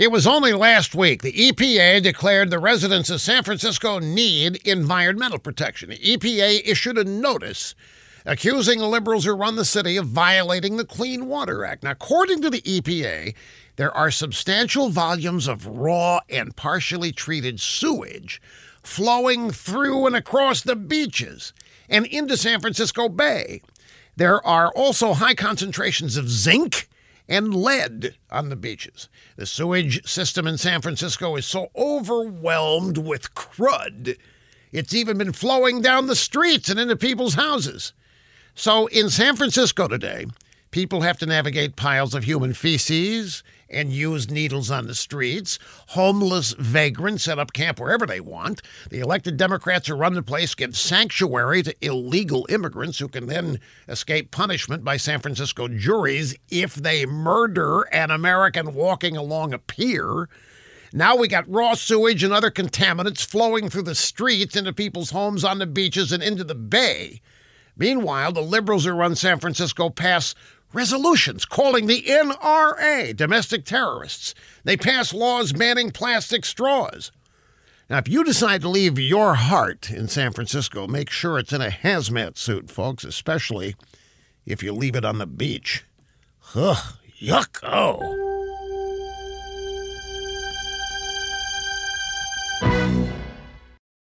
It was only last week the EPA declared the residents of San Francisco need environmental protection. The EPA issued a notice accusing the liberals who run the city of violating the Clean Water Act. Now, according to the EPA, there are substantial volumes of raw and partially treated sewage flowing through and across the beaches and into San Francisco Bay. There are also high concentrations of zinc and lead on the beaches. The sewage system in San Francisco is so overwhelmed with crud, it's even been flowing down the streets and into people's houses. So in San Francisco today, people have to navigate piles of human feces and used needles on the streets. Homeless vagrants set up camp wherever they want. The elected Democrats who run the place give sanctuary to illegal immigrants who can then escape punishment by San Francisco juries if they murder an American walking along a pier. Now we got raw sewage and other contaminants flowing through the streets into people's homes on the beaches and into the bay. Meanwhile, the liberals who run San Francisco pass resolutions calling the NRA domestic terrorists. They pass laws banning plastic straws. Now, if you decide to leave your heart in San Francisco, make sure it's in a hazmat suit, folks, especially if you leave it on the beach. Ugh, yuck-o.